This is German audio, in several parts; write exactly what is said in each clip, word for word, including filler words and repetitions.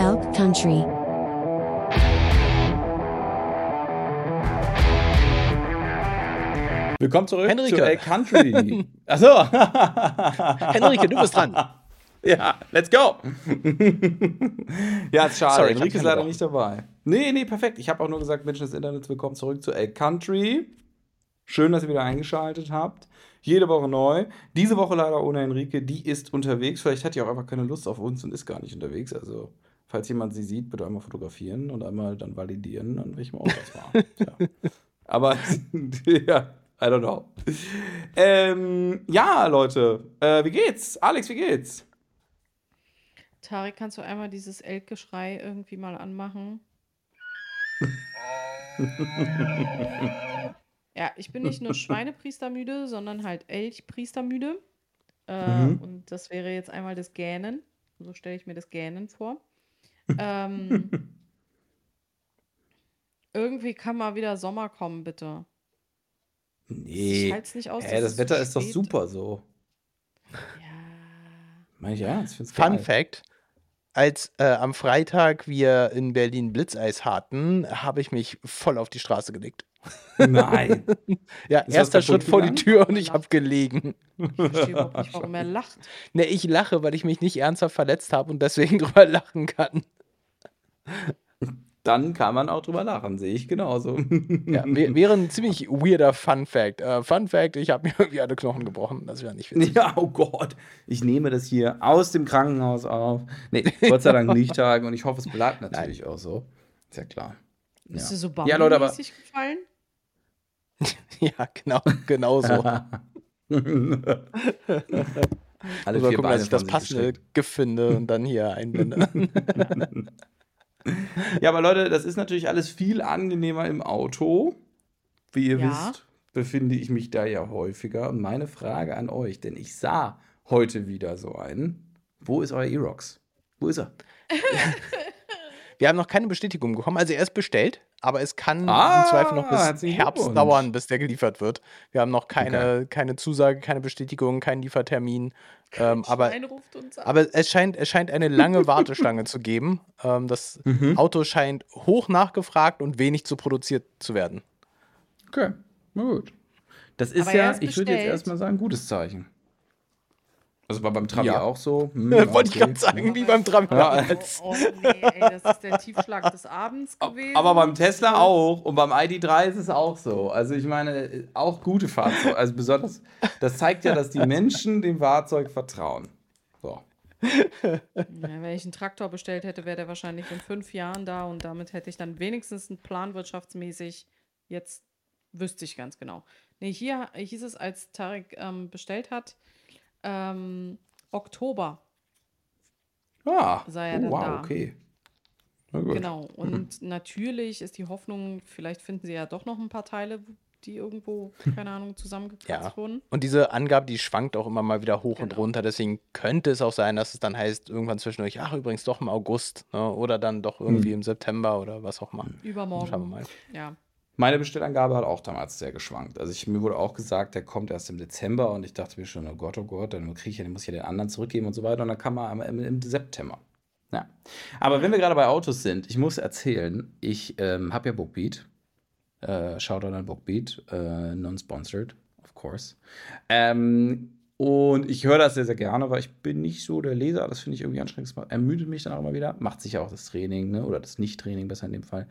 Elk Country. Willkommen zurück Henrike. Zu Elk Country. Achso. Henrike, du bist dran. Ja, let's go. Ja, ist schade. Sorry, Henrike ist leider nicht dabei. Nee, nee, perfekt. Ich habe auch nur gesagt, Menschen des Internets, willkommen zurück zu Elk Country. Schön, dass ihr wieder eingeschaltet habt. Jede Woche neu. Diese Woche leider ohne Henrike. Die ist unterwegs. Vielleicht hat die auch einfach keine Lust auf uns und ist gar nicht unterwegs. Also, falls jemand sie sieht, bitte einmal fotografieren und einmal dann validieren, an welchem Ort das war. Tja. Aber, ja, I don't know. Ähm, ja, Leute. Äh, wie geht's? Alex, wie geht's? Tarek, kannst du einmal dieses Elkgeschrei irgendwie mal anmachen? Ja, ich bin nicht nur Schweinepriestermüde, sondern halt Elchpriestermüde. Äh, mhm. Und das wäre jetzt einmal das Gähnen. So stelle ich mir das Gähnen vor. Ähm, irgendwie kann mal wieder Sommer kommen, bitte. Nee. Ich halte es nicht aus. Äh, das Wetter ist doch super so. Ja. Ja, ich find's geil. Fun Fact. Als äh, am Freitag wir in Berlin Blitzeis hatten, habe ich mich voll auf die Straße gelegt. Nein. Ja, ist erster Schritt vor die Tür und ich habe gelegen. Ich verstehe überhaupt nicht, warum er lacht. Ne, ich lache, weil ich mich nicht ernsthaft verletzt habe und deswegen drüber lachen kann. Dann kann man auch drüber lachen, sehe ich genauso. Ja, wäre wär ein ziemlich weirder Fun-Fact. Äh, Fun-Fact, ich habe mir irgendwie alle Knochen gebrochen. Das wäre nicht witzig. Ja, oh Gott. Ich nehme das hier aus dem Krankenhaus auf. Nee, Gott sei Dank nicht tagen. Und ich hoffe, es bleibt natürlich Nein. auch so. Ist ja klar. Ja. Ist dir so baumäßig gefallen? Ja, genau, genau so. Alle vier gucken, dass ich das passende Gift finde und dann hier einblende. Ja, aber Leute, das ist natürlich alles viel angenehmer im Auto. Wie ihr ja. wisst, befinde ich mich da ja häufiger. Und meine Frage an euch, denn ich sah heute wieder so einen. Wo ist euer E-Rox? Wo ist er? Wir haben noch keine Bestätigung bekommen. Also er ist bestellt, aber es kann ah, im Zweifel noch bis Herbst dauern, bis der geliefert wird. Wir haben noch keine, okay. keine Zusage, keine Bestätigung, keinen Liefertermin. Ähm, aber aber es, scheint, es scheint eine lange Warteschlange zu geben. Ähm, das mhm. Auto scheint hoch nachgefragt und wenig zu produziert zu werden. Okay, na gut. Das ist aber ja, ich würde jetzt erstmal sagen, gutes Zeichen. Also war beim Trabi ja. auch so. Hm, okay. Wollte ich gerade sagen, wie beim Trabi. Ja. Oh, oh nee, ey, das ist der Tiefschlag des Abends gewesen. Aber beim Tesla auch und beim I D drei ist es auch so. Also ich meine, auch gute Fahrzeuge. Also besonders, das zeigt ja, dass die Menschen dem Fahrzeug vertrauen. So. Ja, wenn ich einen Traktor bestellt hätte, wäre der wahrscheinlich in fünf Jahren da und damit hätte ich dann wenigstens einen planwirtschaftsmäßig, jetzt wüsste ich ganz genau. Nee, hier hieß es, als Tarek ähm, bestellt hat, Ähm, Oktober. Ah, sei er oh, dann wow, da. Okay. Na gut. Genau, und mhm. natürlich ist die Hoffnung, vielleicht finden sie ja doch noch ein paar Teile, die irgendwo, keine Ahnung, zusammengekratzt ja. wurden. Und diese Angabe, die schwankt auch immer mal wieder hoch genau. und runter, deswegen könnte es auch sein, dass es dann heißt, irgendwann zwischendurch, ach übrigens doch im August, ne? Oder dann doch irgendwie mhm. im September oder was auch immer. Übermorgen. Schauen wir mal. Ja. Meine Bestellangabe hat auch damals sehr geschwankt. Also ich, mir wurde auch gesagt, der kommt erst im Dezember und ich dachte mir schon, oh Gott, oh Gott, dann kriege ich ja, den muss ich ja den anderen zurückgeben und so weiter und dann kam er im, im September. Ja. Aber wenn wir gerade bei Autos sind, ich muss erzählen, ich ähm, habe ja BookBeat, äh, Shoutout an BookBeat, äh, non-sponsored, of course. Ähm, und ich höre das sehr, sehr gerne, weil ich bin nicht so der Leser, das finde ich irgendwie anstrengend, ermüdet mich dann auch immer wieder, macht sich ja auch das Training, ne? Oder das Nicht-Training besser in dem Fall.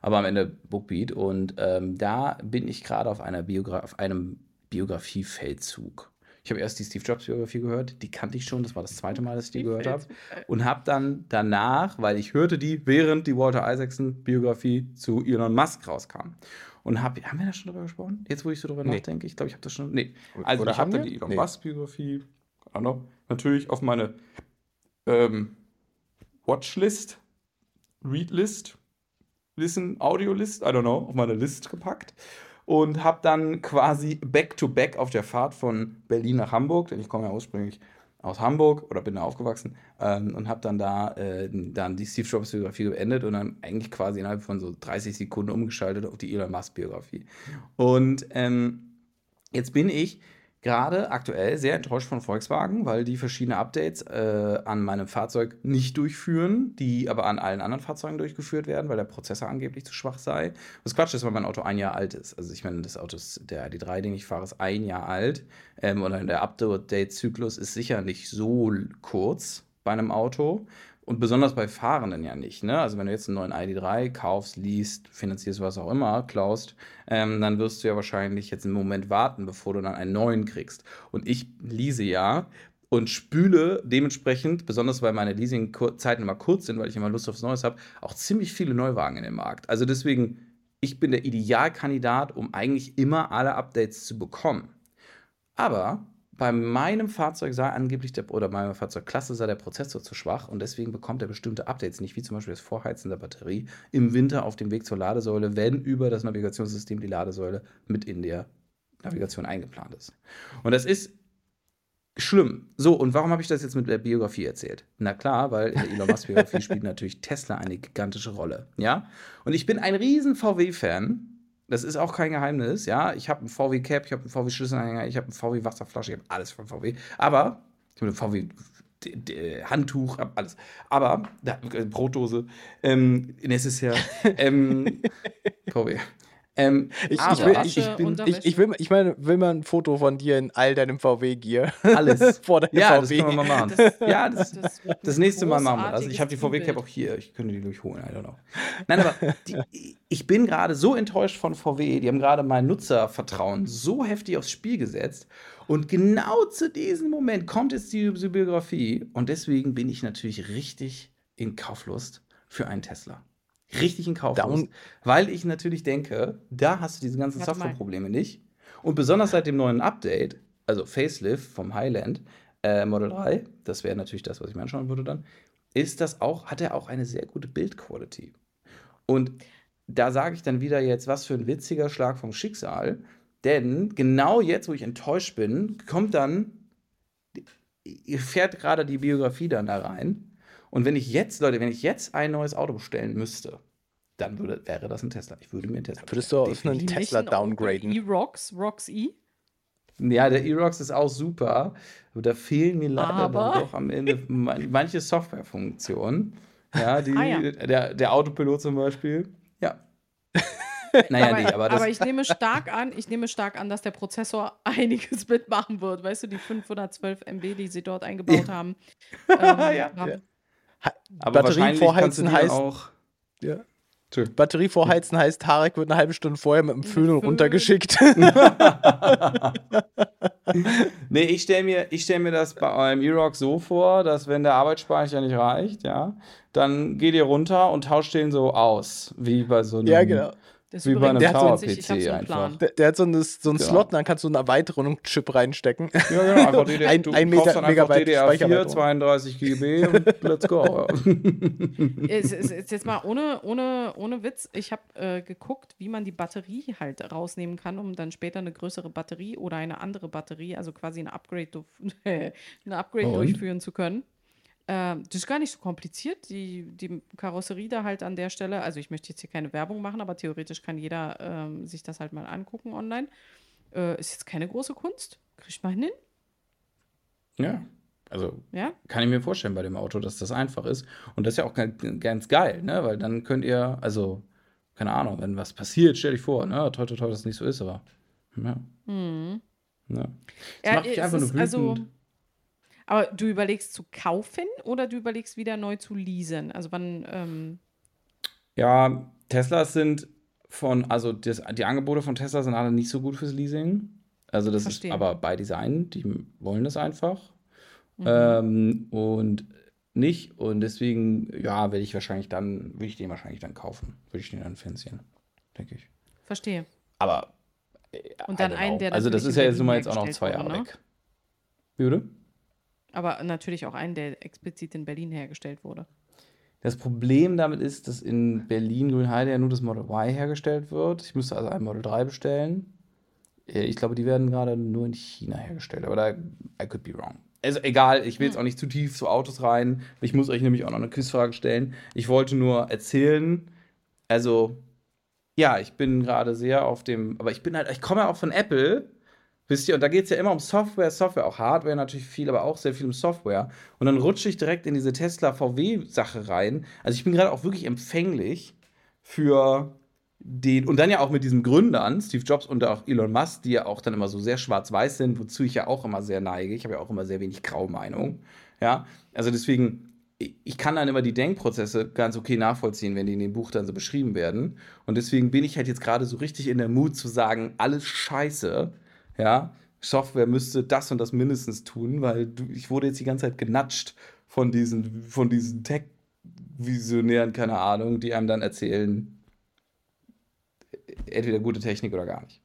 Aber am Ende BookBeat und ähm, da bin ich gerade auf, Biogra- auf einem Biografie-Feldzug. Ich habe erst die Steve Jobs-Biografie gehört, die kannte ich schon, das war das zweite Mal, dass ich die gehört habe. Und habe dann danach, weil ich hörte die, während die Walter Isaacson-Biografie zu Elon Musk rauskam. Und hab, haben wir da schon drüber gesprochen? Jetzt, wo ich so drüber nee. nachdenke, ich glaube, ich habe das schon, nee. Also Oder ich habe dann die Elon nee. Musk-Biografie, natürlich auf meine ähm, Watchlist, Readlist, Listen, Audio-List, I don't know, auf meine List gepackt und habe dann quasi back-to-back auf der Fahrt von Berlin nach Hamburg, denn ich komme ja ursprünglich aus Hamburg oder bin da aufgewachsen ähm, und habe dann da äh, dann die Steve Jobs-Biografie beendet und dann eigentlich quasi innerhalb von so dreißig Sekunden umgeschaltet auf die Elon Musk-Biografie. Und ähm, jetzt bin ich gerade aktuell sehr enttäuscht von Volkswagen, weil die verschiedene Updates äh, an meinem Fahrzeug nicht durchführen, die aber an allen anderen Fahrzeugen durchgeführt werden, weil der Prozessor angeblich zu schwach sei. Was Quatsch ist, weil mein Auto ein Jahr alt ist. Also ich meine, das Auto ist, der I D drei, den ich fahre, ist ein Jahr alt. Ähm, und der Update-Zyklus ist sicher nicht so kurz bei einem Auto. Und besonders bei Fahrenden ja nicht, ne? Also wenn du jetzt einen neuen I D drei kaufst, liest, finanzierst, was auch immer, klaust, ähm, dann wirst du ja wahrscheinlich jetzt einen Moment warten, bevor du dann einen neuen kriegst. Und ich lease ja und spüle dementsprechend, besonders weil meine Leasingzeiten immer kurz sind, weil ich immer Lust aufs Neues habe, auch ziemlich viele Neuwagen in den Markt. Also deswegen, ich bin der Idealkandidat, um eigentlich immer alle Updates zu bekommen. Aber bei meinem Fahrzeug sei angeblich, der, oder bei meiner Fahrzeugklasse sei der Prozessor zu schwach und deswegen bekommt er bestimmte Updates nicht, wie zum Beispiel das Vorheizen der Batterie im Winter auf dem Weg zur Ladesäule, wenn über das Navigationssystem die Ladesäule mit in der Navigation eingeplant ist. Und das ist schlimm. So, und warum habe ich das jetzt mit der Biografie erzählt? Na klar, weil in der Elon Musk Biografie spielt natürlich Tesla eine gigantische Rolle, ja? Und ich bin ein riesen V W-Fan. Das ist auch kein Geheimnis, ja. Ich habe einen V W-Cap, ich habe einen V W-Schlüsselanhänger, ich habe einen V W-Wasserflasche, ich habe alles von V W. Aber, ich habe einen V W-Handtuch, habe alles. Aber, da, Brotdose, ähm, es ist ja, ähm, V W. Ähm, ich, aber, ich, will, ich, bin, ich, ich, will, ich meine, will mal ein Foto von dir in all deinem V W-Gear. Alles. Vor deinem ja, V W. Das können wir mal machen. Das, ja, das, das, das nächste Mal machen wir das. Also ich habe die V W-Cap auch hier. Ich könnte die durchholen. I don't know. Nein, aber die, ich bin gerade so enttäuscht von V W. Die haben gerade mein Nutzervertrauen so heftig aufs Spiel gesetzt. Und genau zu diesem Moment kommt jetzt die Biografie. Und deswegen bin ich natürlich richtig in Kauflust für einen Tesla. Richtig in Kauf muss, weil ich natürlich denke, da hast du diese ganzen Softwareprobleme nicht. Und besonders seit dem neuen Update, also Facelift vom Highland, äh, Model drei, das wäre natürlich das, was ich mir anschauen würde dann, ist das auch, hat er auch eine sehr gute Bildqualität. Und da sage ich dann wieder jetzt, was für ein witziger Schlag vom Schicksal, denn genau jetzt, wo ich enttäuscht bin, kommt dann, fährt gerade die Biografie dann da rein. Und wenn ich jetzt, Leute, wenn ich jetzt ein neues Auto bestellen müsste, dann würde, wäre das ein Tesla. Ich würde mir einen Tesla bestellen. Würdest du auf einen Tesla downgraden? E-Rox, Rox E? Ja, der E-Rox ist auch super. Aber da fehlen mir leider aber dann doch am Ende manche Softwarefunktionen. Ja, die, ah, ja. Der, der Autopilot zum Beispiel. Ja. Naja, aber, nee, aber, das aber ich nehme stark an, ich nehme stark an, dass der Prozessor einiges mitmachen wird. Weißt du, die fünfhundertzwölf Megabyte, die sie dort eingebaut haben. ähm, ja, haben ja. Aber Batterie vorheizen heißt auch. Ja. Batterie vorheizen heißt, Tarek wird eine halbe Stunde vorher mit dem Föhn runtergeschickt. Nee, ich stelle mir, ich stell mir das bei eurem E-Rock so vor, dass wenn der Arbeitsspeicher nicht reicht, ja, dann geht ihr runter und tauscht den so aus, wie bei so einem. Ja, genau. Das wie bei einem Tower-P C so einfach. Der, der hat so, eine, so einen genau. Slot, dann kannst du einen Erweiterung-Chip reinstecken. Ja, genau. Einfach D D R, ein, du ein Meter, kaufst dann einfach D D R vier, zweiunddreißig Gigabyte und let's go. es, es, es, jetzt mal ohne, ohne, ohne Witz, ich habe äh, geguckt, wie man die Batterie halt rausnehmen kann, um dann später eine größere Batterie oder eine andere Batterie, also quasi eine Upgrade, eine Upgrade durchführen zu können. Ähm, das ist gar nicht so kompliziert, die, die Karosserie da halt an der Stelle, also ich möchte jetzt hier keine Werbung machen, aber theoretisch kann jeder ähm, sich das halt mal angucken online. Äh, ist jetzt keine große Kunst, kriegt man hin? Ja, also ja? Kann ich mir vorstellen bei dem Auto, dass das einfach ist und das ist ja auch ganz geil, ne? Weil dann könnt ihr, also keine Ahnung, wenn was passiert, stell dich vor, ne? Toi, toi, toi, dass es nicht so ist, aber ja. Hm. Ja. Das ja, macht mich einfach nur wütend. Also aber du überlegst zu kaufen oder du überlegst wieder neu zu leasen? Also wann? Ähm ja, Teslas sind von, also das, die Angebote von Tesla sind alle nicht so gut fürs Leasing. Also das Verstehen. Ist aber by Design, die wollen das einfach. Mhm. Ähm, und nicht. Und deswegen, ja, werde ich wahrscheinlich dann, würde ich den wahrscheinlich dann kaufen. Würde ich den dann finanzieren, denke ich. Verstehe. Aber äh, und dann einen, der also das ist ja jetzt nun mal jetzt auch noch zwei Jahre weg. Wie würde? Aber natürlich auch einen, der explizit in Berlin hergestellt wurde. Das Problem damit ist, dass in Berlin Grünheide ja nur das Model Y hergestellt wird. Ich müsste also ein Model drei bestellen. Ich glaube, die werden gerade nur in China hergestellt. Aber da, I could be wrong. Also egal, ich will jetzt auch nicht zu tief zu Autos rein. Ich muss euch nämlich auch noch eine Quizfrage stellen. Ich wollte nur erzählen, also, ja, ich bin gerade sehr auf dem, aber ich bin halt, ich komme ja auch von Apple. Wisst ihr, und da geht es ja immer um Software, Software, auch Hardware natürlich viel, aber auch sehr viel um Software. Und dann rutsche ich direkt in diese Tesla-V W-Sache rein. Also ich bin gerade auch wirklich empfänglich für den, und dann ja auch mit diesen Gründern, Steve Jobs und auch Elon Musk, die ja auch dann immer so sehr schwarz-weiß sind, wozu ich ja auch immer sehr neige. Ich habe ja auch immer sehr wenig Graumeinung. Ja, also deswegen, ich kann dann immer die Denkprozesse ganz okay nachvollziehen, wenn die in dem Buch dann so beschrieben werden. Und deswegen bin ich halt jetzt gerade so richtig in der Mut zu sagen, alles scheiße. Ja, Software müsste das und das mindestens tun, weil du, ich wurde jetzt die ganze Zeit genatscht von diesen, von diesen Tech-Visionären, keine Ahnung, die einem dann erzählen, entweder gute Technik oder gar nicht.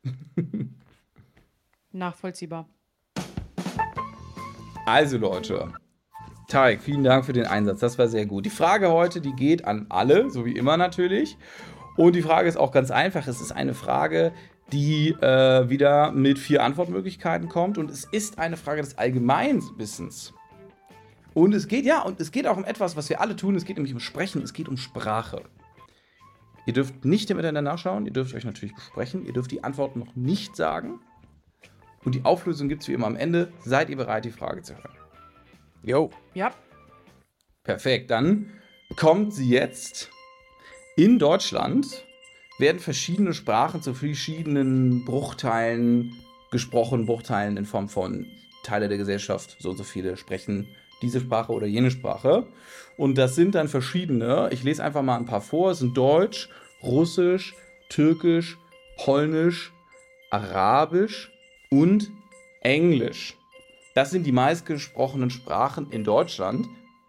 Nachvollziehbar. Also Leute, Tarek, vielen Dank für den Einsatz, das war sehr gut. Die Frage heute, die geht an alle, so wie immer natürlich. Und die Frage ist auch ganz einfach, es ist eine Frage, die äh, wieder mit vier Antwortmöglichkeiten kommt. Und es ist eine Frage des Allgemeinwissens. Und es geht, ja, und es geht auch um etwas, was wir alle tun. Es geht nämlich um Sprechen, es geht um Sprache. Ihr dürft nicht miteinander nachschauen, ihr dürft euch natürlich besprechen, ihr dürft die Antworten noch nicht sagen. Und die Auflösung gibt es wie immer am Ende. Seid ihr bereit, die Frage zu hören? Jo. Ja. Perfekt, dann kommt sie jetzt. In Deutschland werden verschiedene Sprachen zu verschiedenen Bruchteilen gesprochen, Bruchteilen in Form von Teile der Gesellschaft, so und so viele sprechen diese Sprache oder jene Sprache. Und das sind dann verschiedene, ich lese einfach mal ein paar vor, es sind Deutsch, Russisch, Türkisch, Polnisch, Arabisch und Englisch. Das sind die meistgesprochenen Sprachen in Deutschland,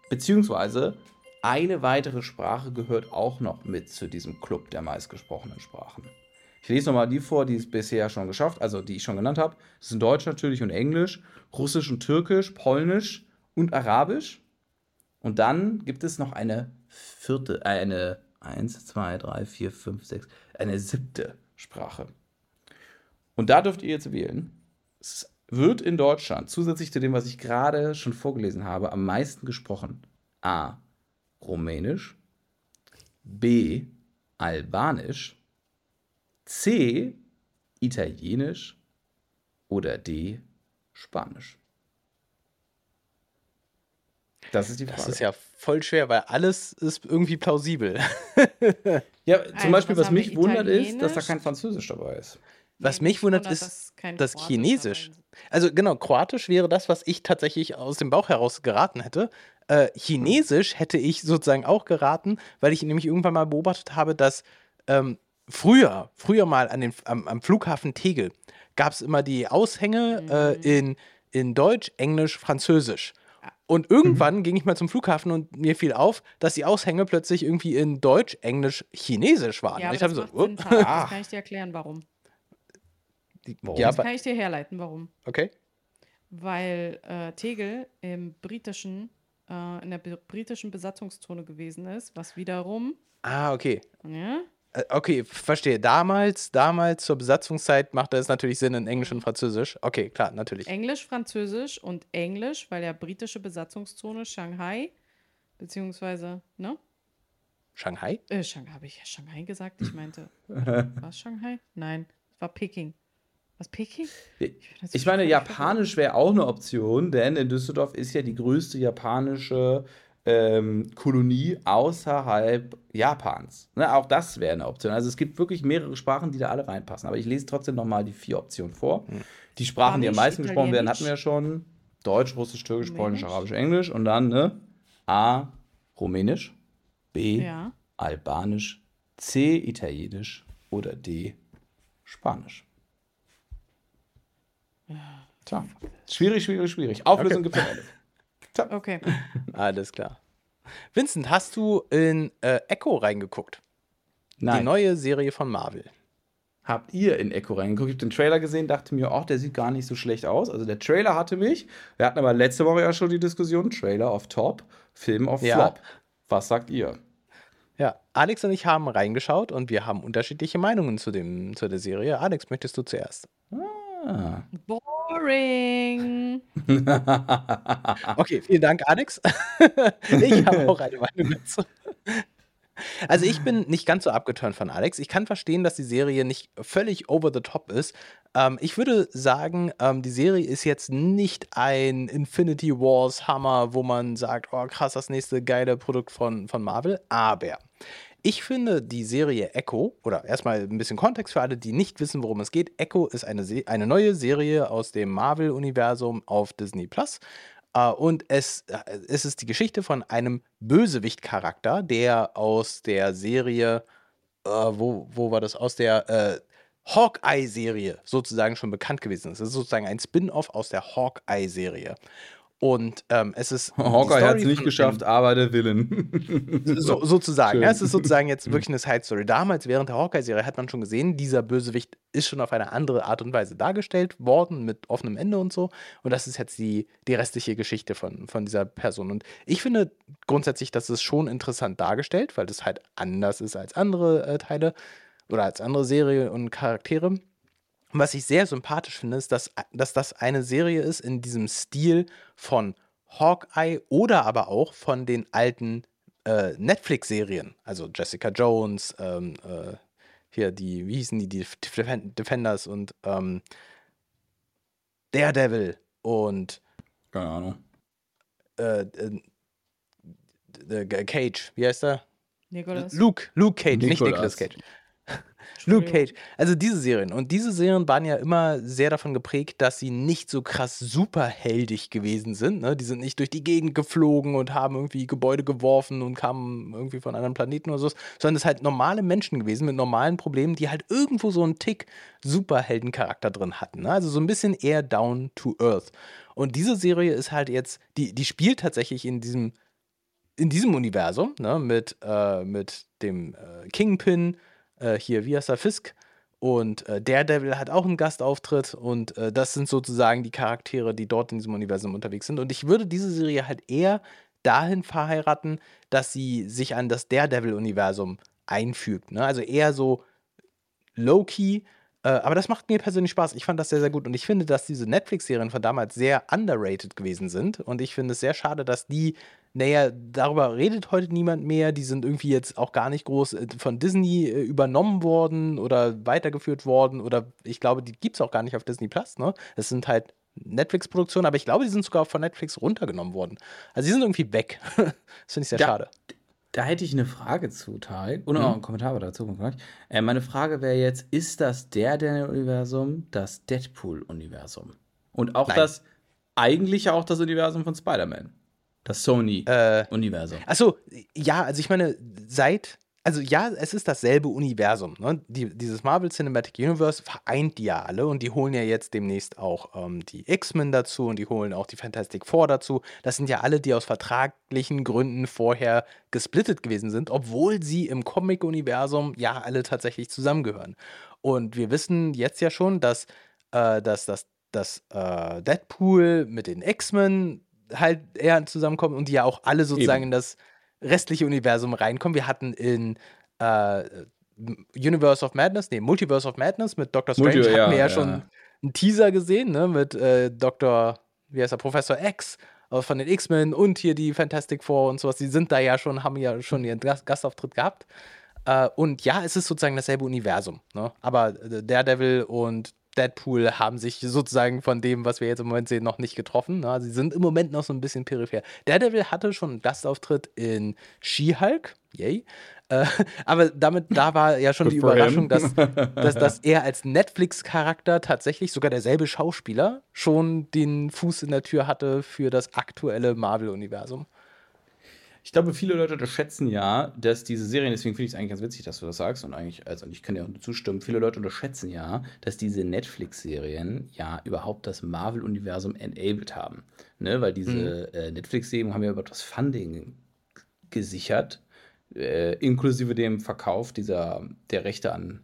beziehungsweise eine weitere Sprache gehört auch noch mit zu diesem Club der meistgesprochenen Sprachen. Ich lese nochmal die vor, die es bisher schon geschafft, also die ich schon genannt habe. Das sind Deutsch natürlich und Englisch, Russisch und Türkisch, Polnisch und Arabisch. Und dann gibt es noch eine vierte, eine eins, zwei, drei, vier, fünf, sechs, eine siebte Sprache. Und da dürft ihr jetzt wählen. Es wird in Deutschland zusätzlich zu dem, was ich gerade schon vorgelesen habe, am meisten gesprochen. A. Rumänisch, B. Albanisch, C. Italienisch oder D. Spanisch. Das ist die Frage. Das ist ja voll schwer, weil alles ist irgendwie plausibel. Ja, zum also, Beispiel, was, was mich wundert, ist, dass da kein Französisch dabei ist. Was mich wundert, ist das, das Chinesisch. Also genau, Kroatisch wäre das, was ich tatsächlich aus dem Bauch heraus geraten hätte. Äh, Chinesisch hätte ich sozusagen auch geraten, weil ich nämlich irgendwann mal beobachtet habe, dass ähm, früher, früher mal an den, am, am Flughafen Tegel gab es immer die Aushänge mhm. äh, in, in Deutsch, Englisch, Französisch. Und irgendwann mhm. ging ich mal zum Flughafen und mir fiel auf, dass die Aushänge plötzlich irgendwie in Deutsch, Englisch, Chinesisch waren. Ja, ich das, so, oh. Sinn, das kann ich dir erklären, warum. Die, ja, das kann ich dir herleiten, warum. Okay. Weil äh, Tegel im britischen, äh, in der b- britischen Besatzungszone gewesen ist, was wiederum... Ah, okay. Ja? Äh, okay, verstehe. Damals, damals zur Besatzungszeit machte es natürlich Sinn in Englisch und Französisch. Okay, klar, natürlich. Englisch, Französisch und Englisch, weil ja britische Besatzungszone Shanghai, beziehungsweise, ne? Shanghai? Äh, Shanghai, habe ich ja Shanghai gesagt? Ich meinte, war es Shanghai? Nein, es war Peking. Was, Peking? Ich, ich meine, Japanisch wäre auch eine Option, denn in Düsseldorf ist ja die größte japanische ähm, Kolonie außerhalb Japans. Ne, auch das wäre eine Option. Also es gibt wirklich mehrere Sprachen, die da alle reinpassen. Aber ich lese trotzdem nochmal die vier Optionen vor. Mhm. Die Sprachen, Spanisch, die am meisten gesprochen werden, hatten wir ja schon. Deutsch, Russisch, Türkisch, Rumänisch. Polnisch, Arabisch, Englisch. Und dann ne, A. Rumänisch, B. Ja. Albanisch, C. Italienisch oder D. Spanisch. Tja. Schwierig, schwierig, schwierig. Auflösung okay. Gibt es am Ende. Tja. Okay. Alles klar. Vincent, hast du in äh, Echo reingeguckt? Nein. Die neue Serie von Marvel. Habt ihr in Echo reingeguckt? Ich habe den Trailer gesehen, dachte mir, ach, der sieht gar nicht so schlecht aus. Also der Trailer hatte mich. Wir hatten aber letzte Woche ja schon die Diskussion, Trailer auf Top, Film auf ja. Flop. Was sagt ihr? Ja, Alex und ich haben reingeschaut und wir haben unterschiedliche Meinungen zu, dem, zu der Serie. Alex, möchtest du zuerst? Ja. Ah. Boring. Okay, vielen Dank, Alex. Ich habe auch eine Meinung dazu. Also ich bin nicht ganz so abgeturnt von Alex. Ich kann verstehen, dass die Serie nicht völlig over the top ist. Ähm, ich würde sagen, ähm, die Serie ist jetzt nicht ein Infinity Wars Hammer, wo man sagt, oh krass, das nächste geile Produkt von, von Marvel. Aber ich finde die Serie Echo, oder erstmal ein bisschen Kontext für alle, die nicht wissen, worum es geht. Echo ist eine, Se- eine neue Serie aus dem Marvel-Universum auf Disney Plus. Uh, und es, es ist die Geschichte von einem Bösewicht-Charakter, der aus der Serie, uh, wo, wo war das, aus der uh, Hawkeye-Serie sozusagen schon bekannt gewesen ist. Es ist sozusagen ein Spin-Off aus der Hawkeye-Serie. Und ähm, es ist. Hawkeye hat es nicht geschafft, aber der Willen. so, sozusagen. Ja, es ist sozusagen jetzt wirklich eine Side-Story. Damals, während der Hawkeye-Serie, hat man schon gesehen, dieser Bösewicht ist schon auf eine andere Art und Weise dargestellt worden, mit offenem Ende und so. Und das ist jetzt die, die restliche Geschichte von, von dieser Person. Und ich finde grundsätzlich, dass es schon interessant dargestellt, weil das halt anders ist als andere äh, Teile oder als andere Serien und Charaktere. Und was ich sehr sympathisch finde, ist, dass, dass das eine Serie ist in diesem Stil von Hawkeye oder aber auch von den alten äh, Netflix-Serien. Also Jessica Jones, ähm, äh, hier die, wie hießen die, die Defenders und ähm, Daredevil und keine Ahnung. Äh, äh, äh, Cage, wie heißt er? Nicolas. Luke, Luke Cage, Nicolas. Nicht Nicolas Cage. Luke Cage. Also diese Serien. Und diese Serien waren ja immer sehr davon geprägt, dass sie nicht so krass superheldig gewesen sind. Ne? Die sind nicht durch die Gegend geflogen und haben irgendwie Gebäude geworfen und kamen irgendwie von anderen Planeten oder so. Sondern es sind halt normale Menschen gewesen mit normalen Problemen, die halt irgendwo so einen Tick Superheldencharakter drin hatten. Ne? Also so ein bisschen eher down to earth. Und diese Serie ist halt jetzt, die, die spielt tatsächlich in diesem, in diesem Universum, ne? mit, äh, mit dem äh, Kingpin, hier, wie heißt er, Fisk, und äh, Daredevil hat auch einen Gastauftritt und äh, das sind sozusagen die Charaktere, die dort in diesem Universum unterwegs sind. Und ich würde diese Serie halt eher dahin verheiraten, dass sie sich an das Daredevil-Universum einfügt. Ne? Also eher so low-key, äh, aber das macht mir persönlich Spaß. Ich fand das sehr, sehr gut und ich finde, dass diese Netflix-Serien von damals sehr underrated gewesen sind und ich finde es sehr schade, dass die naja, darüber redet heute niemand mehr. Die sind irgendwie jetzt auch gar nicht groß von Disney übernommen worden oder weitergeführt worden. Oder ich glaube, die gibt es auch gar nicht auf Disney Plus. Ne? Das sind halt Netflix-Produktionen, aber ich glaube, die sind sogar von Netflix runtergenommen worden. Also die sind irgendwie weg. Das finde ich sehr da, schade. Da hätte ich eine Frage zu, Tarek. Und auch mhm. einen Kommentar dazu. Äh, meine Frage wäre jetzt, ist das Daredevil-Universum das Deadpool-Universum? Und auch Nein. das, eigentlich auch das Universum von Spider-Man. Das Sony-Universum. Äh, Achso, ja, also ich meine, seit, also ja, es ist dasselbe Universum. Ne? Die, dieses Marvel Cinematic Universe vereint die ja alle und die holen ja jetzt demnächst auch ähm, die X-Men dazu und die holen auch die Fantastic Four dazu. Das sind ja alle, die aus vertraglichen Gründen vorher gesplittet gewesen sind, obwohl sie im Comic-Universum ja alle tatsächlich zusammengehören. Und wir wissen jetzt ja schon, dass, äh, dass, dass, dass äh, Deadpool mit den X-Men halt eher zusammenkommen und die ja auch alle sozusagen Eben. in das restliche Universum reinkommen. Wir hatten in äh, Universe of Madness, nee, Multiverse of Madness mit Doctor Strange, Multi- hatten ja, wir ja, ja schon einen Teaser gesehen, ne, mit äh, Doktor, wie heißt er, Professor X von den X-Men und hier die Fantastic Four und sowas. Die sind da ja schon, haben ja schon ihren Gastauftritt gehabt. Äh, und ja, es ist sozusagen dasselbe Universum, ne? Aber Daredevil und Deadpool haben sich sozusagen von dem, was wir jetzt im Moment sehen, noch nicht getroffen. Na, sie sind im Moment noch so ein bisschen peripher. Daredevil hatte schon einen Gastauftritt in She-Hulk, yay. Äh, aber damit, da war ja schon die Überraschung, dass, dass, dass er als Netflix-Charakter tatsächlich sogar derselbe Schauspieler schon den Fuß in der Tür hatte für das aktuelle Marvel-Universum. Ich glaube, viele Leute unterschätzen ja, dass diese Serien, deswegen finde ich es eigentlich ganz witzig, dass du das sagst und eigentlich, also ich kann dir auch nur zustimmen, viele Leute unterschätzen ja, dass diese Netflix-Serien ja überhaupt das Marvel-Universum enabled haben, ne, weil diese mhm. äh, Netflix-Serien haben ja über das Funding g- gesichert, äh, inklusive dem Verkauf dieser, der Rechte an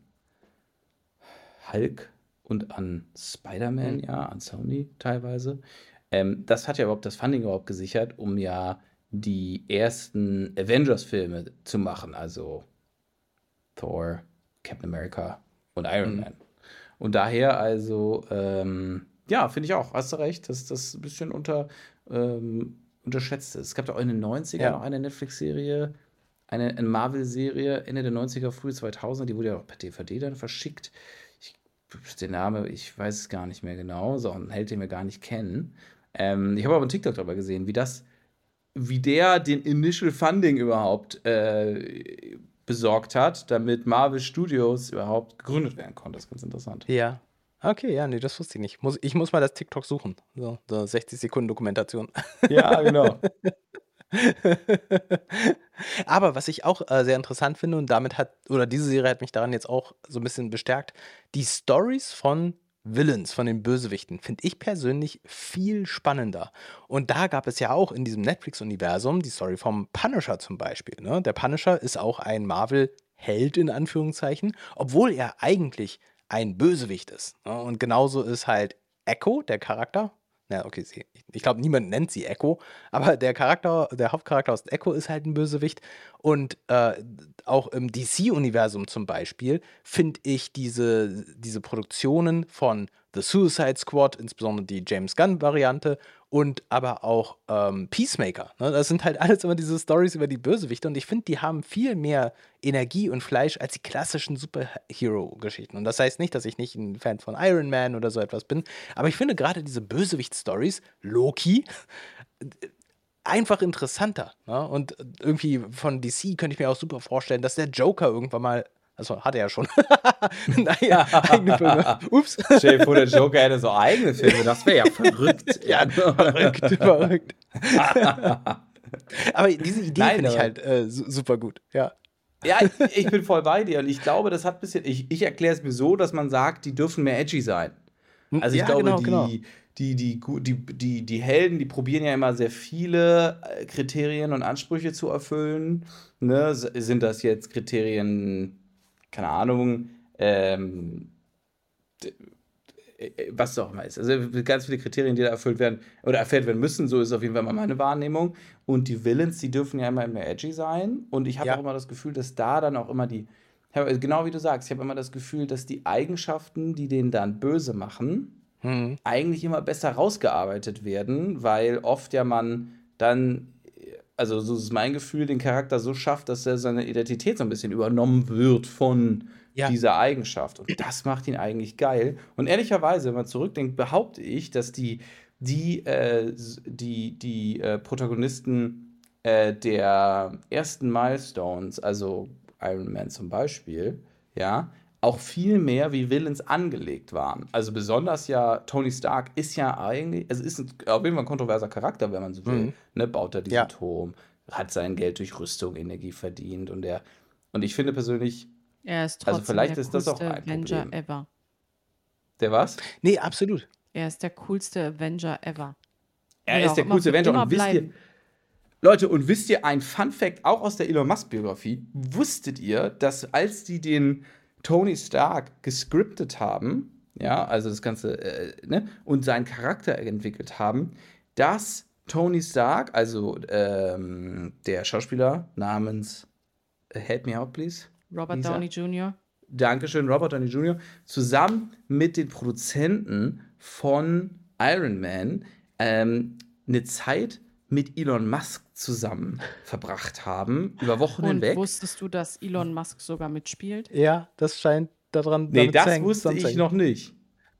Hulk und an Spider-Man, mhm. ja, an Sony teilweise. Ähm, das hat ja überhaupt das Funding überhaupt gesichert, um ja die ersten Avengers-Filme zu machen, also Thor, Captain America und Iron mhm. Man. Und daher also, ähm, ja, finde ich auch, hast du recht, dass das ein bisschen unter, ähm, unterschätzt ist. Es gab doch in den neunzigern ja. noch eine Netflix-Serie, eine Marvel-Serie Ende der neunziger, frühe zweitausender, die wurde ja auch per D V D dann verschickt. Ich, der Name, ich weiß es gar nicht mehr genau, so ein Held, den wir gar nicht kennen. Ähm, ich habe aber einen TikTok darüber gesehen, wie das, wie der den Initial Funding überhaupt äh, besorgt hat, damit Marvel Studios überhaupt gegründet werden konnte. Das ist ganz interessant. Ja. Okay, ja, nee, das wusste ich nicht. Muss, ich muss mal das TikTok suchen. So, so sechzig-Sekunden-Dokumentation. Ja, genau. Aber was ich auch äh, sehr interessant finde, und damit hat, oder diese Serie hat mich daran jetzt auch so ein bisschen bestärkt, die Stories von Villains, von den Bösewichten, finde ich persönlich viel spannender. Und da gab es ja auch in diesem Netflix-Universum die Story vom Punisher zum Beispiel. Ne? Der Punisher ist auch ein Marvel-Held in Anführungszeichen, obwohl er eigentlich ein Bösewicht ist. Ne? Und genauso ist halt Echo, der Charakter, na okay, sie, ich glaube, niemand nennt sie Echo, aber der Charakter, der Hauptcharakter aus Echo ist halt ein Bösewicht. Und äh, auch im D C-Universum zum Beispiel finde ich diese, diese Produktionen von The Suicide Squad, insbesondere die James-Gunn-Variante, und aber auch ähm, Peacemaker. Ne? Das sind halt alles immer diese Storys über die Bösewichte, und ich finde, die haben viel mehr Energie und Fleisch als die klassischen Superhero-Geschichten. Und das heißt nicht, dass ich nicht ein Fan von Iron Man oder so etwas bin, aber ich finde gerade diese Bösewicht-Stories, Loki, einfach interessanter. Ne? Und irgendwie von D C könnte ich mir auch super vorstellen, dass der Joker irgendwann mal, also hat er ja schon. Naja, eigene Filme. Ups. Stell dir vor, der Joker hätte so eigene Filme. Das wäre ja verrückt. Ja, verrückt, verrückt. Aber diese Idee finde ich halt äh, super gut. Ja, ja ich, ich bin voll bei dir. Und ich glaube, das hat ein bisschen. Ich, ich erkläre es mir so, dass man sagt, die dürfen mehr edgy sein. Also ich ja, glaube, genau, die, genau. Die, die, die, die, die Helden, die probieren ja immer sehr viele Kriterien und Ansprüche zu erfüllen. Ne? Sind das jetzt Kriterien, keine Ahnung, ähm, was es auch immer ist. Also ganz viele Kriterien, die da erfüllt werden oder erfüllt werden müssen, so ist auf jeden Fall mal meine Wahrnehmung. Und die Villains, die dürfen ja immer mehr edgy sein. Und ich habe ja. auch immer das Gefühl, dass da dann auch immer die, genau wie du sagst, ich habe immer das Gefühl, dass die Eigenschaften, die den dann böse machen, mhm. eigentlich immer besser rausgearbeitet werden, weil oft ja man dann, also so ist mein Gefühl, den Charakter so schafft, dass er seine Identität so ein bisschen übernommen wird von ja. dieser Eigenschaft. Und das macht ihn eigentlich geil. Und ehrlicherweise, wenn man zurückdenkt, behaupte ich, dass die, die, äh, die, die äh, Protagonisten äh, der ersten Milestones, also Iron Man zum Beispiel, ja, auch viel mehr wie Villains angelegt waren. Also besonders ja, Tony Stark ist ja eigentlich, also ist ein, auf jeden Fall ein kontroverser Charakter, wenn man so will. Mhm. Ne, baut er diesen ja. Turm, hat sein Geld durch Rüstung, Energie verdient und er, und ich finde persönlich, er ist trotzdem also vielleicht der ist das auch ein Avenger Problem. Ever. Der was? Nee, absolut. Er ist der coolste Avenger ever. Er ja, ist der coolste Avenger und wisst ihr, Leute, und wisst ihr, ein Fun-Fact auch aus der Elon Musk-Biografie, wusstet ihr, dass als die den Tony Stark gescriptet haben, ja, also das Ganze, äh, ne, und seinen Charakter entwickelt haben, dass Tony Stark, also ähm, der Schauspieler namens, äh, help me out, please. Robert Lisa. Downey Junior Dankeschön, Robert Downey Junior zusammen mit den Produzenten von Iron Man ähm, eine Zeit mit Elon Musk zusammen verbracht haben, über Wochen und hinweg. Und wusstest du, dass Elon Musk sogar mitspielt? Ja, das scheint daran nee, das zu hängen. Nee, das wusste ich noch nicht.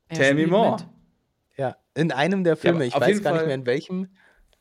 Er Tell me more. Mit. Ja, in einem der Filme, ja, ich weiß gar Fall. nicht mehr in welchem,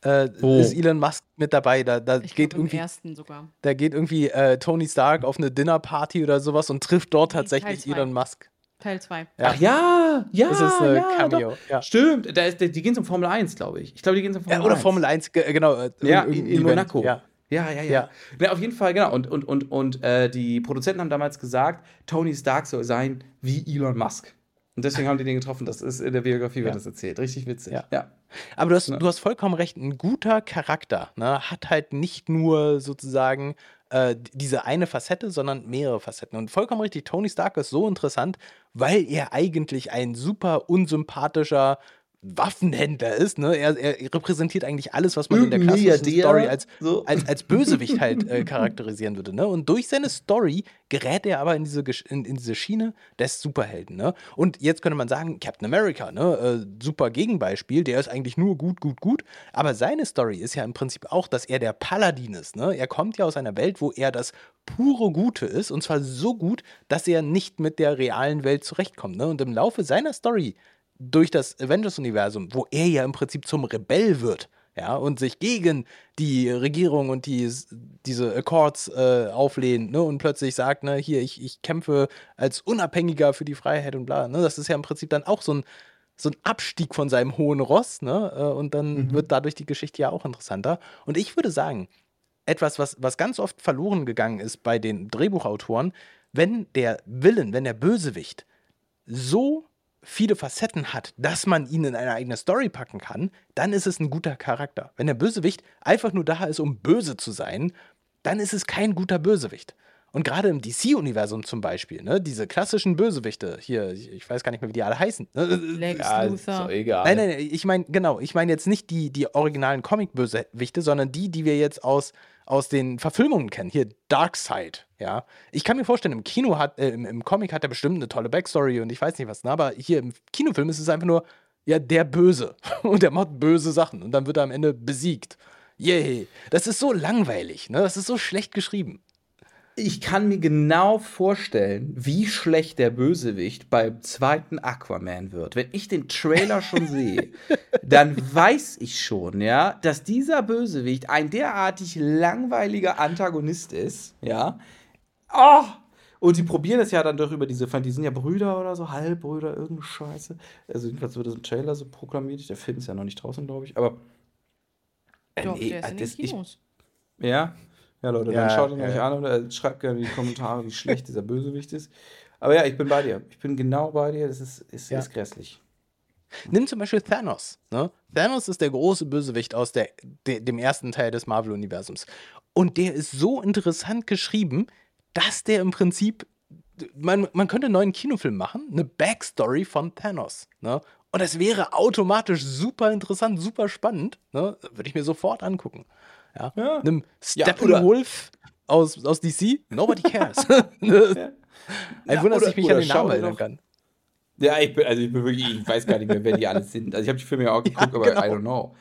äh, oh. ist Elon Musk mit dabei. Da, da ich geht glaub, irgendwie, im ersten sogar. Da geht irgendwie äh, Tony Stark auf eine Dinnerparty oder sowas und trifft dort tatsächlich Elon Musk. Teil zwei. Ja. Ach ja, ja, das ist, äh, ja, Cameo. Ja. Stimmt, da ist, die gehen zum Formel eins, glaube ich. Ich glaube, die gehen zum Formel ja, oder eins. Oder Formel eins, g- genau. Äh, ja, in, in Monaco. Ja, ja, ja. ja. ja. Na, auf jeden Fall, genau. Und, und, und, und äh, die Produzenten haben damals gesagt, Tony Stark soll sein wie Elon Musk. Und deswegen haben die den getroffen. Das ist in der Biografie, wird ja. das erzählt. Richtig witzig. Ja. ja. Aber du hast, du hast vollkommen recht. Ein guter Charakter, ne, hat halt nicht nur sozusagen äh, diese eine Facette, sondern mehrere Facetten. Und vollkommen richtig, Tony Stark ist so interessant, weil er eigentlich ein super unsympathischer Waffenhändler ist, ne? Er, er repräsentiert eigentlich alles, was man in der klassischen Story als, so. als, als Bösewicht halt äh, charakterisieren würde, ne? Und durch seine Story gerät er aber in diese, in, in diese Schiene des Superhelden, ne? Und jetzt könnte man sagen, Captain America, ne? Äh, super Gegenbeispiel, der ist eigentlich nur gut, gut, gut, aber seine Story ist ja im Prinzip auch, dass er der Paladin ist, ne? Er kommt ja aus einer Welt, wo er das pure Gute ist, und zwar so gut, dass er nicht mit der realen Welt zurechtkommt, ne? Und im Laufe seiner Story durch das Avengers-Universum, wo er ja im Prinzip zum Rebell wird, ja, und sich gegen die Regierung und die, diese Accords äh, auflehnt, ne, und plötzlich sagt, ne, hier, ich, ich kämpfe als Unabhängiger für die Freiheit und bla, ne, das ist ja im Prinzip dann auch so ein, so ein Abstieg von seinem hohen Ross, ne, und dann mhm. wird dadurch die Geschichte ja auch interessanter. Und ich würde sagen, etwas, was, was ganz oft verloren gegangen ist bei den Drehbuchautoren, wenn der Villain, wenn der Bösewicht so viele Facetten hat, dass man ihn in eine eigene Story packen kann, dann ist es ein guter Charakter. Wenn der Bösewicht einfach nur da ist, um böse zu sein, dann ist es kein guter Bösewicht. Und gerade im D C-Universum zum Beispiel, ne, diese klassischen Bösewichte, hier, ich weiß gar nicht mehr, wie die alle heißen. Lex ja, Luthor. So, egal. Nein, nein, ich meine, genau, ich meine jetzt nicht die, die originalen Comic-Bösewichte, sondern die, die wir jetzt aus, aus den Verfilmungen kennen. Hier, Darkseid, ja. Ich kann mir vorstellen, im Kino hat, äh, im, im Comic hat er bestimmt eine tolle Backstory und ich weiß nicht was, ne, aber hier im Kinofilm ist es einfach nur, ja, der Böse. Und der macht böse Sachen und dann wird er am Ende besiegt. Yay. Das ist so langweilig, ne, das ist so schlecht geschrieben. Ich kann mir genau vorstellen, wie schlecht der Bösewicht beim zweiten Aquaman wird. Wenn ich den Trailer schon sehe, dann weiß ich schon, ja, dass dieser Bösewicht ein derartig langweiliger Antagonist ist, ja. Oh! Und die probieren es ja dann doch über diese Fantasie, die sind ja Brüder oder so, Halbbrüder, irgendeine Scheiße. Also jedenfalls wird das im Trailer so proklamiert. Der Film ist ja noch nicht draußen, glaube ich, aber äh, doch, nee, der ist in den Kinos. Ich, ja. Ja, Leute, ja, dann schaut ihn ja, euch ja. an oder schreibt gerne in die Kommentare, wie schlecht dieser Bösewicht ist. Aber ja, ich bin bei dir. Ich bin genau bei dir. Das ist, ist, ja. ist grässlich. Nimm zum Beispiel Thanos. Ne? Thanos ist der große Bösewicht aus der, de, dem ersten Teil des Marvel-Universums. Und der ist so interessant geschrieben, dass der im Prinzip, man, man könnte einen neuen Kinofilm machen, eine Backstory von Thanos. Ne? Und das wäre automatisch super interessant, super spannend. Ne? Würde ich mir sofort angucken. Ja. Ja. Einem Steppenwolf ja, aus, aus D C, nobody cares. ja. Ein Wunder, ja, dass ich mich an den Namen erinnern kann. Ja, ich bin, also ich bin wirklich, ich weiß gar nicht mehr, wer die alle sind. Also ich habe die Filme ja auch geguckt, ja, aber genau. I don't know.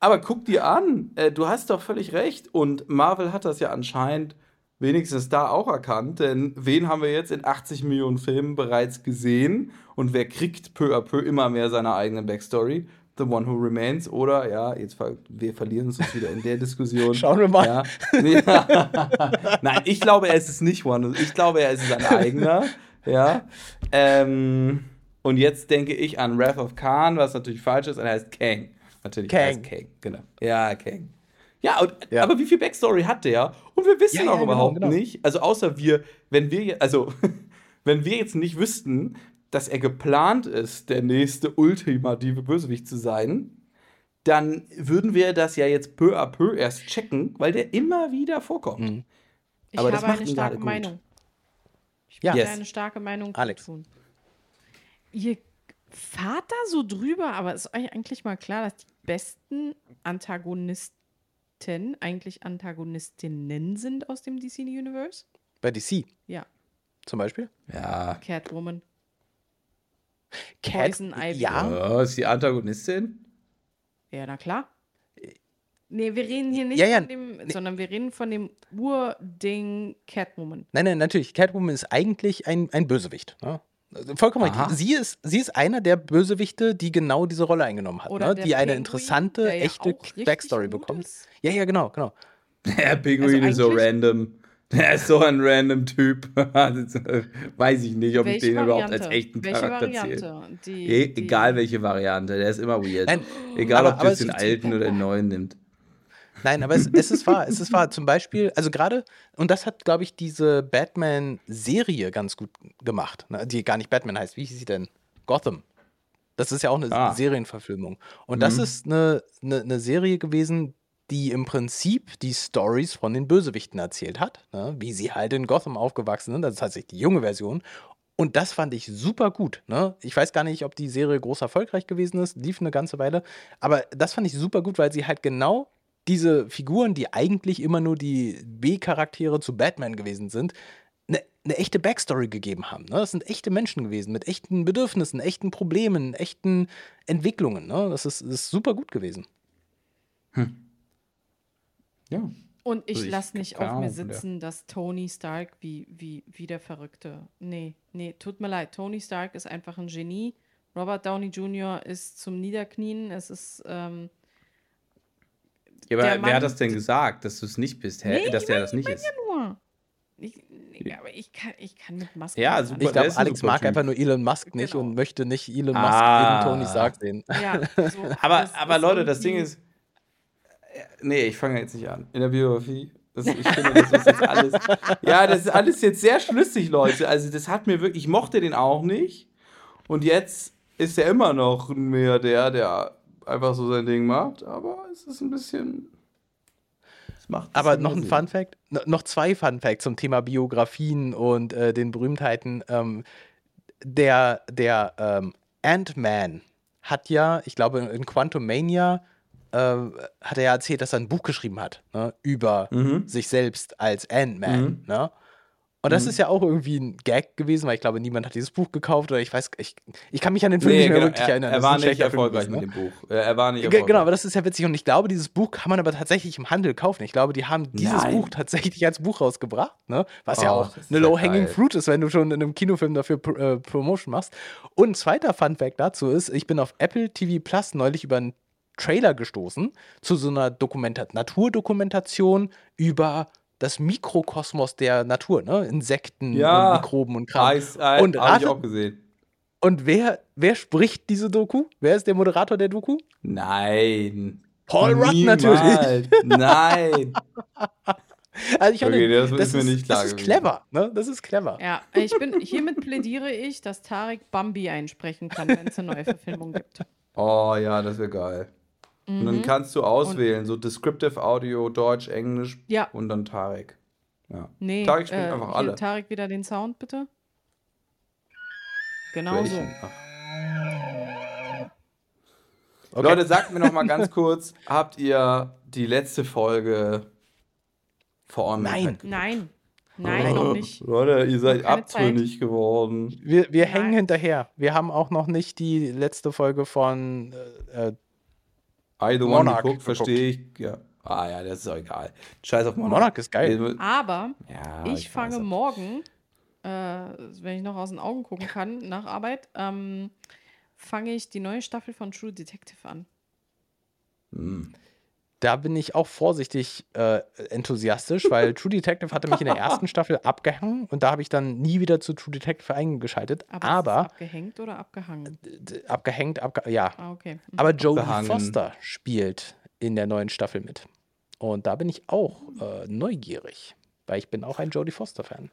Aber guck dir an, äh, du hast doch völlig recht. Und Marvel hat das ja anscheinend wenigstens da auch erkannt, denn wen haben wir jetzt in achtzig Millionen Filmen bereits gesehen? Und wer kriegt peu à peu immer mehr seine eigene Backstory? The One Who Remains, oder, ja, jetzt ver- wir verlieren uns wieder in der Diskussion. Schauen wir mal. Ja. Nein, ich glaube, es ist nicht One. Ich glaube, er ist sein eigener. Ja. Ähm, und jetzt denke ich an Wrath of Khan, was natürlich falsch ist, und er heißt Kang. Natürlich Kang. Heißt Kang, genau. Ja, Kang. Ja, und, ja, aber wie viel Backstory hat der? Und wir wissen ja, auch ja, überhaupt genau, genau. nicht. Also außer wir, wenn wir, also wenn wir jetzt nicht wüssten, dass er geplant ist, der nächste ultimative Bösewicht zu sein, dann würden wir das ja jetzt peu à peu erst checken, weil der immer wieder vorkommt. Mhm. Ich Aber das habe macht eine starke Meinung. Gut. Ich würde yes. eine starke Meinung Alex. Tun. Ihr fahrt da so drüber, aber ist euch eigentlich mal klar, dass die besten Antagonisten eigentlich Antagonistinnen sind aus dem D C-Universe? Bei D C? Ja. Zum Beispiel? Ja. Catwoman. Cat, ja. Oh, ist die Antagonistin? Ja, na klar. Nee, wir reden hier nicht ja, ja, von dem, nee. sondern wir reden von dem Urding Catwoman. Nein, nein, natürlich. Catwoman ist eigentlich ein, ein Bösewicht. Ne? Vollkommen richtig. Sie ist, sie ist einer der Bösewichte, die genau diese Rolle eingenommen hat. Ne? Die eine interessante, Penguin, echte ja Backstory bekommt. Ist. Ja, ja, genau, genau. Der Penguin also ist so random. Er ist so ein random Typ. Weiß ich nicht, ob welche ich den Variante? überhaupt als echten welche Charakter zähle. E- egal welche Variante, der ist immer weird. Nein, egal, aber, ob du jetzt den alten oder den neuen nimmst. Nein, aber es, es ist wahr, es ist wahr. Zum Beispiel, also gerade, und das hat, glaube ich, diese Batman-Serie ganz gut gemacht, die gar nicht Batman heißt. Wie hieß sie denn? Gotham. Das ist ja auch eine ah. Serienverfilmung. Und mhm. das ist eine, eine, eine Serie gewesen, die im Prinzip die Stories von den Bösewichten erzählt hat, ne? Wie sie halt in Gotham aufgewachsen sind, das ist tatsächlich die junge Version, Und das fand ich super gut. Ne? Ich weiß gar nicht, ob die Serie groß erfolgreich gewesen ist, lief eine ganze Weile. Aber das fand ich super gut, weil sie halt genau diese Figuren, die eigentlich immer nur die B-Charaktere zu Batman gewesen sind, eine ne echte Backstory gegeben haben. Ne? Das sind echte Menschen gewesen mit echten Bedürfnissen, echten Problemen, echten Entwicklungen. Ne? Das ist, ist super gut gewesen. Hm. Ja. Und ich also lasse nicht auf mir sitzen, dass Tony Stark wie, wie, wie der Verrückte. Nee, nee, tut mir leid. Tony Stark ist einfach ein Genie. Robert Downey Junior ist zum Niederknien. Es ist. Ähm, ja, aber wer Mann, hat das denn gesagt, dass du es nicht bist? Hä? Nee, dass der mein, das nicht ist. Ja nur. Ich, nee, aber ich kann, ich kann mit Musk. Ja, super, ich glaube, Alex mag typ. einfach nur Elon Musk nicht genau. und möchte nicht Elon Musk ah. gegen Tony Stark sehen. Ja, so, aber das aber Leute, das Ding ist. Nee, ich fange jetzt nicht an. In der Biografie. Das, ich finde, das ist jetzt alles. Ja, das ist alles jetzt sehr schlüssig, Leute. Also, das hat mir wirklich. Ich mochte den auch nicht. Und jetzt ist er immer noch ein Milliardär, der einfach so sein Ding macht. Aber es ist ein bisschen. Es macht aber noch ein Funfact: no, noch zwei Funfacts zum Thema Biografien und äh, den Berühmtheiten. Ähm, der der ähm, Ant-Man hat ja, ich glaube, in Quantumania. Hat er ja erzählt, dass er ein Buch geschrieben hat, ne, über mhm. sich selbst als Ant-Man. Mhm. Ne? Und das mhm. ist ja auch irgendwie ein Gag gewesen, weil ich glaube, niemand hat dieses Buch gekauft oder ich weiß, ich, ich kann mich an den Film nee, nicht mehr genau, wirklich er, erinnern. Er war nicht erfolgreich Film, mit ne? dem Buch. Er war nicht erfolgreich. Genau, aber das ist ja witzig und ich glaube, dieses Buch kann man aber tatsächlich im Handel kaufen. Ich glaube, die haben dieses Nein. Buch tatsächlich als Buch rausgebracht, ne? Was oh, ja auch eine Low-Hanging geil. Fruit ist, wenn du schon in einem Kinofilm dafür äh, Promotion machst. Und zweiter Funfact dazu ist, ich bin auf Apple T V Plus neulich über einen Trailer gestoßen zu so einer Dokumentat- Naturdokumentation über das Mikrokosmos der Natur, ne? Insekten ja, und Mikroben und Kram. Ja, habe ich auch gesehen. Und wer, wer spricht diese Doku? Wer ist der Moderator der Doku? Nein. Paul Rudd natürlich. Nein. Also ich okay, das, das, ist, nicht das ist clever, ne? Das ist clever. Ja, ich bin, hiermit plädiere ich, dass Tarek Bambi einsprechen kann, wenn es eine neue Verfilmung gibt. Oh ja, das wäre geil. Mhm. Und dann kannst du auswählen, und so Descriptive Audio, Deutsch, Englisch ja. und dann Tarek. Ja. Nee, Tarek spielt äh, einfach alle. Tarek, wieder den Sound, bitte. Genau so. Okay. Leute, sagt mir noch mal ganz kurz, habt ihr die letzte Folge vor Ort? Nein, nein. Nein, noch nicht. Leute, ihr seid abtrünnig geworden. Wir, wir hängen hinterher. Wir haben auch noch nicht die letzte Folge von äh, I don't Monarch geguckt, verstehe ich. Ja. Ah ja, das ist auch egal. Scheiß auf Monarch. Monarch ist geil. Aber ja, ich, ich fange morgen, äh, wenn ich noch aus den Augen gucken kann, nach Arbeit, ähm, fange ich die neue Staffel von True Detective an. Hm. Da bin ich auch vorsichtig äh, enthusiastisch, weil True Detective hatte mich in der ersten Staffel abgehangen und da habe ich dann nie wieder zu True Detective eingeschaltet. Aber, aber ist abgehängt oder abgehangen? D- abgehängt, abge- ja. Ah, okay. Mhm. Aber Jodie Foster spielt in der neuen Staffel mit. Und da bin ich auch äh, neugierig, weil ich bin auch ein Jodie Foster-Fan.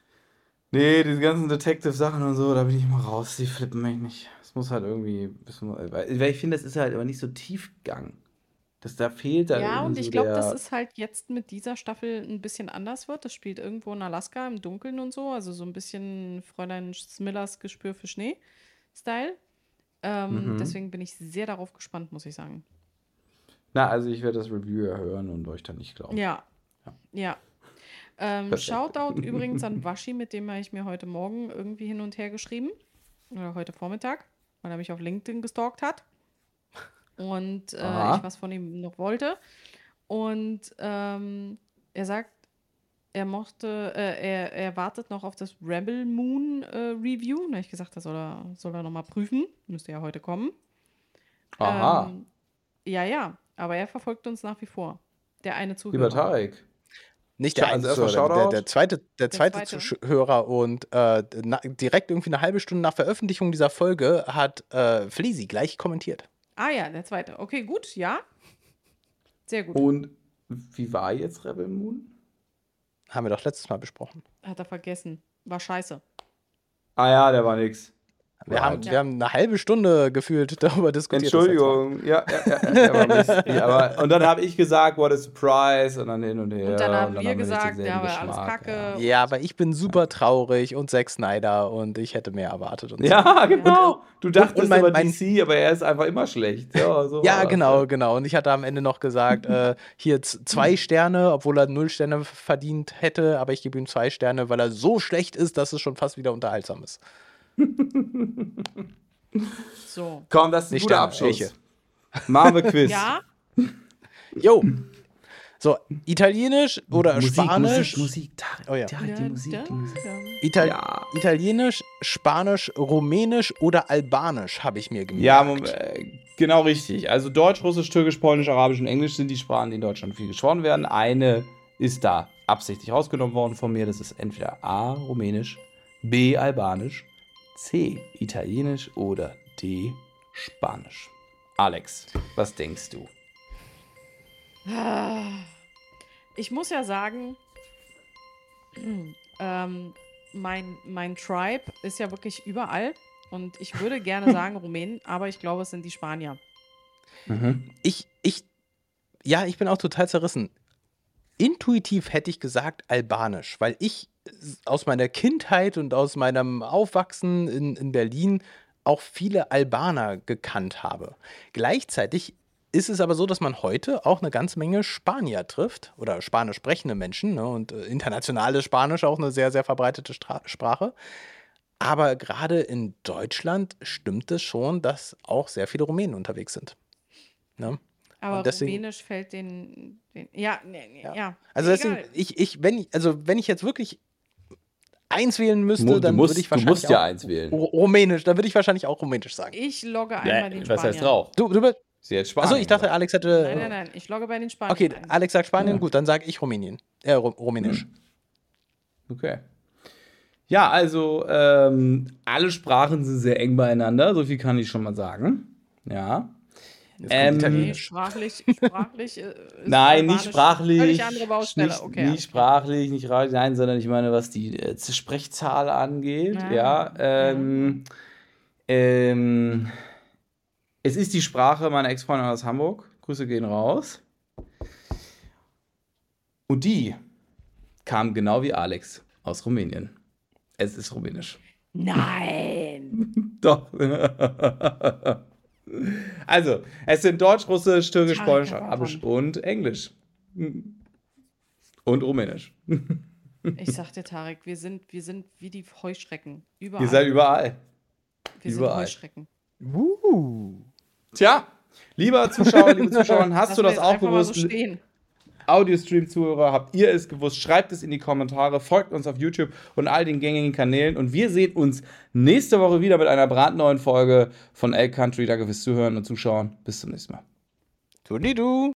Nee, diese ganzen Detective-Sachen und so, da bin ich mal raus, die flippen mich nicht. Es muss halt irgendwie ein bisschen, weil ich finde, das ist halt aber nicht so tiefgang. Das, da fehlt dann ja, und ich so glaube, dass es halt jetzt mit dieser Staffel ein bisschen anders wird. Das spielt irgendwo in Alaska im Dunkeln und so. Also so ein bisschen Fräulein Smillers Gespür für Schnee-Style. Ähm, mhm. Deswegen bin ich sehr darauf gespannt, muss ich sagen. Na, also ich werde das Review erhören und euch dann nicht glauben. Ja, ja. ja. Ähm, Shoutout übrigens an Waschi, mit dem habe ich mir heute Morgen irgendwie hin und her geschrieben. Oder heute Vormittag, weil er mich auf LinkedIn gestalkt hat. Und äh, ich was von ihm noch wollte. Und ähm, er sagt, er mochte, äh, er, er wartet noch auf das Rebel Moon äh, Review. Da habe ich gesagt, das soll er, soll er nochmal prüfen. Müsste ja heute kommen. Aha. Ähm, ja, ja. Aber er verfolgt uns nach wie vor. Der eine Zuhörer. Lieber Tarek. Nicht der ja, eine also Zuhörer, der, der zweite, der, der zweite, zweite Zuhörer. Und äh, na, direkt irgendwie eine halbe Stunde nach Veröffentlichung dieser Folge hat äh, Flesi gleich kommentiert. Ah ja, der zweite. Okay, gut, ja. Sehr gut. Und wie war jetzt Rebel Moon? Haben wir doch letztes Mal besprochen. Hat er vergessen. War scheiße. Ah ja, der war nix. Wir haben, ja. wir haben eine halbe Stunde gefühlt darüber diskutiert. Entschuldigung, ja, ja, ja, ja aber, und dann habe ich gesagt, what a surprise, und dann hin und her. Und dann haben und dann wir haben gesagt, ja, aber Geschmack, alles Kacke. Ja. ja, aber ich bin super traurig und Zack Snyder und ich hätte mehr erwartet. Und ja, so. genau. Und, du dachtest mein, über mein, D C, aber er ist einfach immer schlecht. Ja, so ja genau, genau. Und ich hatte am Ende noch gesagt, äh, hier zwei Sterne, obwohl er null Sterne verdient hätte, aber ich gebe ihm zwei Sterne, weil er so schlecht ist, dass es schon fast wieder unterhaltsam ist. So. Komm, das ist ein Nicht guter Abschluss. Marvel-Quiz. Ja? Jo. So, Italienisch oder Musik, Spanisch. Musik, Musik. Da, oh, ja. da, die Musik, da, die Musik. Ital- ja. Italienisch, Spanisch, Rumänisch oder Albanisch habe ich mir gemerkt. Ja, Moment, genau richtig. Also Deutsch, Russisch, Türkisch, Polnisch, Arabisch und Englisch sind die Sprachen, die in Deutschland viel gesprochen werden. Eine ist da absichtlich rausgenommen worden von mir. Das ist entweder A, Rumänisch, B, Albanisch, C, Italienisch oder D, Spanisch. Alex, was denkst du? Ich muss ja sagen, ähm, mein, mein Tribe ist ja wirklich überall und ich würde gerne sagen Rumänen, aber ich glaube, es sind die Spanier. Mhm. Ich, ich, ja, ich bin auch total zerrissen. Intuitiv hätte ich gesagt Albanisch, weil ich aus meiner Kindheit und aus meinem Aufwachsen in, in Berlin auch viele Albaner gekannt habe. Gleichzeitig ist es aber so, dass man heute auch eine ganze Menge Spanier trifft oder spanisch sprechende Menschen, ne, und äh, internationales Spanisch auch eine sehr, sehr verbreitete Stra- Sprache. Aber gerade in Deutschland stimmt es schon, dass auch sehr viele Rumänen unterwegs sind. Ne? Aber deswegen, Rumänisch fällt den, den ja, nee, nee, ja, ja. Also deswegen, ich, ich, wenn ich, also wenn ich jetzt wirklich eins wählen müsste, du dann musst, würde ich wahrscheinlich du musst ja auch eins wählen. Rumänisch, dann würde ich wahrscheinlich auch Rumänisch sagen. Ich logge einmal nee, den Spanier. Was heißt drauf? Du, du, Sie hat Spanien. Achso, ich dachte, Alex hätte... Nein, nein, nein, ich logge bei den Spaniern. Okay, ein. Alex sagt Spanien, ja. Gut, dann sage ich Rumänien. Äh, Rumänisch. Okay. Ja, also, ähm, alle Sprachen sind sehr eng beieinander, so viel kann ich schon mal sagen. Ja. Ähm, nee, sprachlich, sprachlich ist nein, nicht sprachlich, völlig andere Baustelle. Nicht, okay, nicht sprachlich, nicht sprachlich, nein, sondern ich meine, was die äh, Sprechzahl angeht, nein. ja, ähm, ja. ähm, es ist die Sprache meiner Ex-Freundin aus Hamburg. Grüße gehen raus. Und die kam genau wie Alex aus Rumänien. Es ist Rumänisch. Nein! Doch. Also, es sind Deutsch, Russisch, Türkisch, Polnisch, Arabisch und Englisch. Und Rumänisch. Ich sag dir, Tarek, wir sind, wir sind wie die Heuschrecken. Überall. Ihr seid überall. Wir überall. sind Heuschrecken. Uh. Tja, lieber Zuschauer, liebe Zuschauerin, hast du das auch gewusst? So Audio-Stream-Zuhörer, habt ihr es gewusst? Schreibt es in die Kommentare, folgt uns auf YouTube und all den gängigen Kanälen und wir sehen uns nächste Woche wieder mit einer brandneuen Folge von Elk Country. Danke fürs Zuhören und Zuschauen. Bis zum nächsten Mal. Tudidu.